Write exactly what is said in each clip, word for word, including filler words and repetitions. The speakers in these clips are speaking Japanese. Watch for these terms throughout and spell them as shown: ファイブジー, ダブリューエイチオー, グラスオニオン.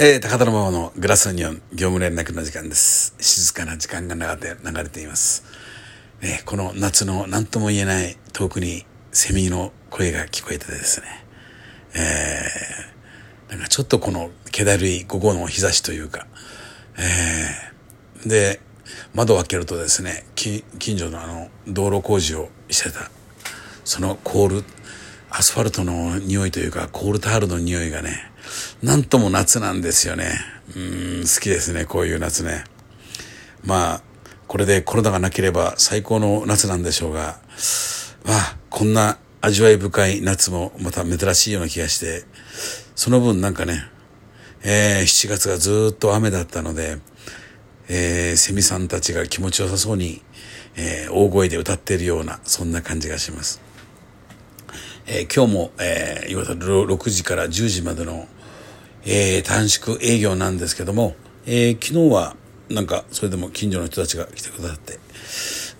えー、高田馬場のグラスオニオン業務連絡の時間です。静かな時間が流れて、流れています、ね、この夏の何とも言えない遠くにセミの声が聞こえてですね、えー、なんかちょっとこの気だるい午後の日差しというか、えー、で窓を開けるとですね、近所のあの道路工事をしてたそのコールアスファルトの匂いというか、コールタールの匂いがね、なんとも夏なんですよね。うーん、好きですね、こういう夏ね。まあ、これでコロナがなければ最高の夏なんでしょうが、まあ、こんな味わい深い夏もまた珍しいような気がして、その分なんかね、えー、しちがつがずっと雨だったので、えー、セミさんたちが気持ちよさそうに、えー、大声で歌っているような、そんな感じがします。えー、今日も、えー、夕方ろくじからじゅうじまでの、えー、短縮営業なんですけども、えー、昨日はなんかそれでも近所の人たちが来てくださって、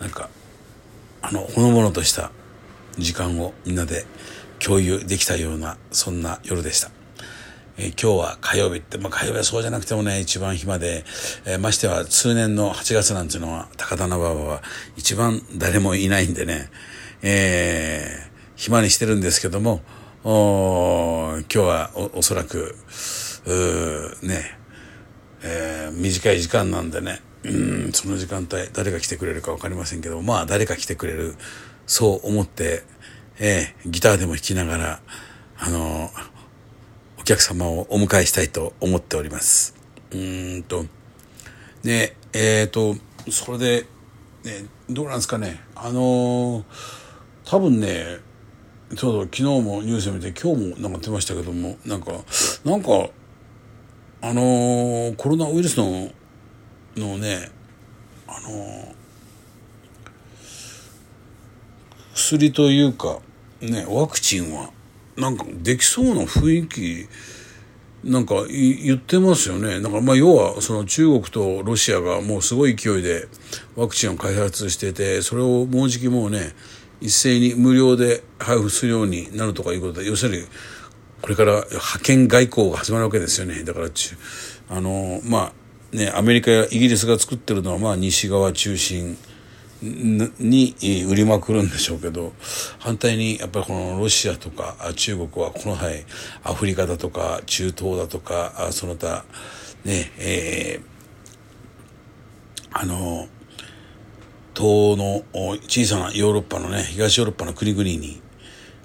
なんかあのほのぼのとした時間をみんなで共有できたような、そんな夜でした。えー、今日は火曜日って、まあ、火曜日はそうじゃなくてもね、一番暇で、えー、ましては通年のはちがつなんていうのは高田馬場は一番誰もいないんでね、えー暇にしてるんですけども、今日は お, おそらくね、えー、短い時間なんでね、うん、その時間帯誰が来てくれるか分かりませんけど、まあ誰か来てくれる、そう思って、えー、ギターでも弾きながらあのー、お客様をお迎えしたいと思っております。うーんとでえっ、ー、とそれで、ね、どうなんですかね、あのー、多分ね。そうそう、昨日もニュースを見て、今日もなんか出ましたけども、なんか、なんか、あのー、コロナウイルスの、のね、あのー、薬というか、ね、ワクチンは、なんかできそうな雰囲気、なんか言ってますよね。だからまあ要はその中国とロシアがもうすごい勢いでワクチンを開発してて、それをもうじきもうね、一斉に無料で配布するようになるとかいうことで、要するにこれから覇権外交が始まるわけですよね。だからあのまあね、アメリカやイギリスが作ってるのはまあ西側中心に売りまくるんでしょうけど、反対にやっぱりこのロシアとか中国はこの際アフリカだとか中東だとかその他ね、えー、あの東欧の小さなヨーロッパのね、東ヨーロッパの国々に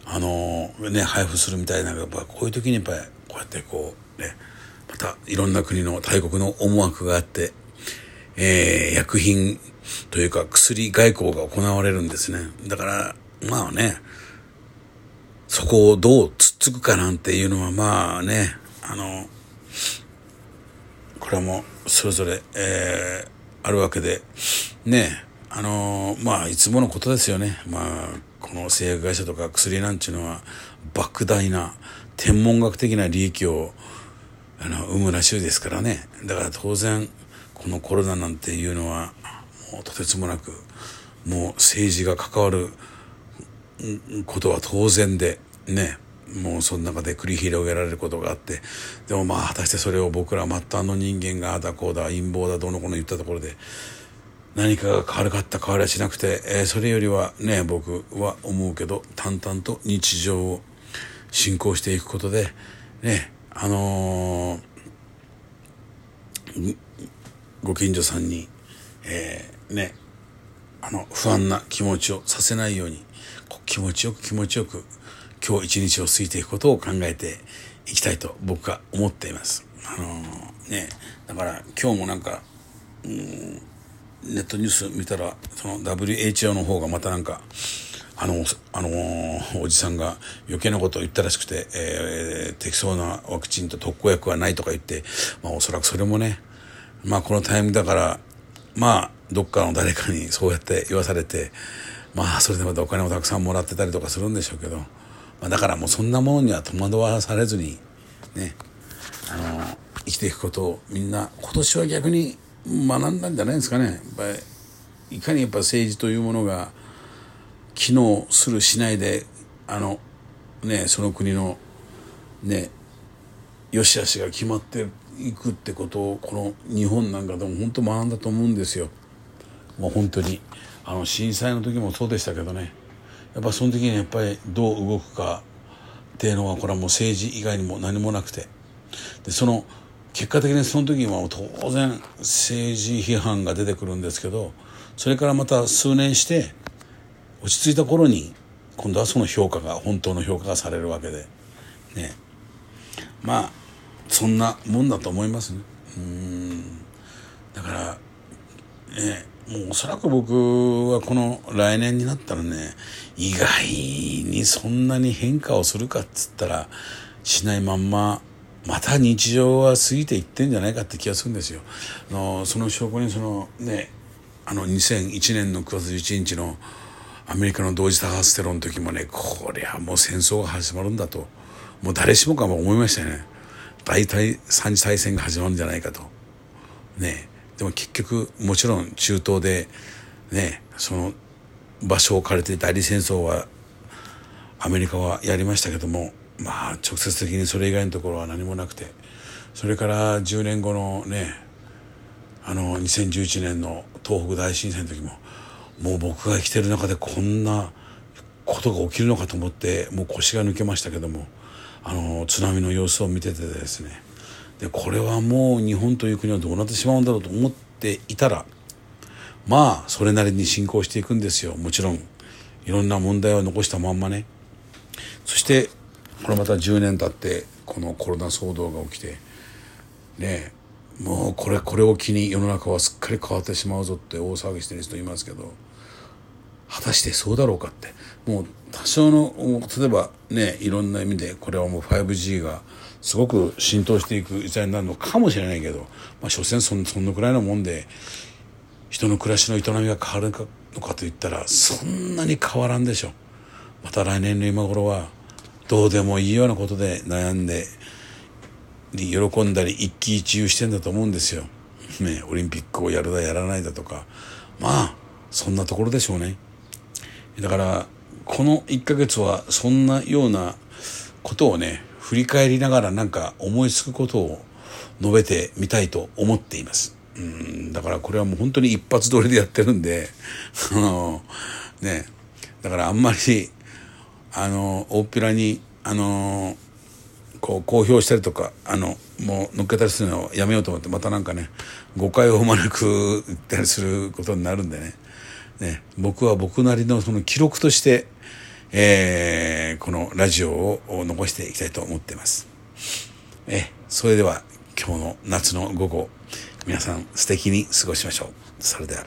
あのー、ね、配布するみたいな、やっぱこういう時にやっぱりこうやってこうね、またいろんな国の大国の思惑があって、えー、薬品というか薬外交が行われるんですね。だからまあね、そこをどう突っつくかなんていうのはまあね、あのこれはもうそれぞれ、えー、あるわけでね。あのー、まあいつものことですよね。まあこの製薬会社とか薬なんていうのは莫大な天文学的な利益をあの生むらしいですからね。だから当然このコロナなんていうのはもうとてつもなく、もう政治が関わることは当然でね、もうその中で繰り広げられることがあって、でもまあ果たしてそれを僕ら末端の人間があだこうだ陰謀だどうのこうの言ったところで何かが変わるかった変わりはしなくて、えー、それよりはね、僕は思うけど、淡々と日常を進行していくことで、ね、あのー、ご近所さんに、えー、ね、あの、不安な気持ちをさせないように、気持ちよく気持ちよく、今日一日を過ぎていくことを考えていきたいと僕は思っています。あのー、ね、だから今日もなんか、うーんネットニュース見たら、その ダブリューエイチオー の方がまたなんか、あの、あのー、おじさんが余計なことを言ったらしくて、えー、適当なワクチンと特効薬はないとか言って、まあおそらくそれもね、まあこのタイムだから、まあどっかの誰かにそうやって言わされて、まあそれでまたお金をたくさんもらってたりとかするんでしょうけど、まあだからもうそんなものには戸惑わされずに、ね、あのー、生きていくことをみんな、今年は逆に、学んだんじゃないですかね。やっぱりいかにやっぱ政治というものが機能するしないで、あのね、その国のね、良し悪しが決まっていくってことをこの日本なんかでも本当学んだと思うんですよ。もう本当にあの震災の時もそうでしたけどね、やっぱその時にやっぱりどう動くかっていうのはこれはもう政治以外にも何もなくて、でその結果的にその時には当然政治批判が出てくるんですけど、それからまた数年して落ち着いた頃に今度はその評価が本当の評価がされるわけでね、まあそんなもんだと思いますね。うーんだから、ね、もうおそらく僕はこの来年になったらね、意外にそんなに変化をするかっつったらしないまんままた日常は過ぎていってんじゃないかって気がするんですよ。あのその証拠にそのねあのにせんいちねんのくがつじゅういちにちのアメリカの同時多発テロの時もね、こりゃもう戦争が始まるんだともう誰しもかも思いましたよね。大体三次大戦が始まるんじゃないかとね。でも結局もちろん中東でねその場所を借りて代理戦争はアメリカはやりましたけども、まあ直接的にそれ以外のところは何もなくて、それからじゅうねんごのねあのにせんじゅういちねんの東北大震災の時ももう僕が生きてる中でこんなことが起きるのかと思ってもう腰が抜けましたけども、あの津波の様子を見ててですね、でこれはもう日本という国はどうなってしまうんだろうと思っていたら、まあそれなりに進行していくんですよ。もちろんいろんな問題を残したまんまね。そしてこれまたじゅうねん経ってこのコロナ騒動が起きてね、もうこれこれを機に世の中はすっかり変わってしまうぞって大騒ぎしてる人いますけど、果たしてそうだろうかって、もう多少の例えばねいろんな意味でこれはもう ファイブジー がすごく浸透していく時代になるのかもしれないけど、まあ所詮そんそんのくらいのもんで人の暮らしの営みが変わるのかといったらそんなに変わらんでしょ。また来年の今頃はどうでもいいようなことで悩んで喜んだり一喜一憂してんだと思うんですよ、ね、オリンピックをやるだやらないだとか、まあそんなところでしょうね。だからこのいっかげつはそんなようなことをね振り返りながらなんか思いつくことを述べてみたいと思っています。うん、だからこれはもう本当に一発撮りでやってるんであのね、だからあんまりあの大っぴらにあのこう公表したりとかあのもう乗っけたりするのをやめようと思って、またなんかね誤解を招くったりすることになるんで ね, ね僕は僕なり の, その記録として、えー、このラジオを残していきたいと思っています。えそれでは今日の夏の午後皆さん素敵に過ごしましょう。それでは。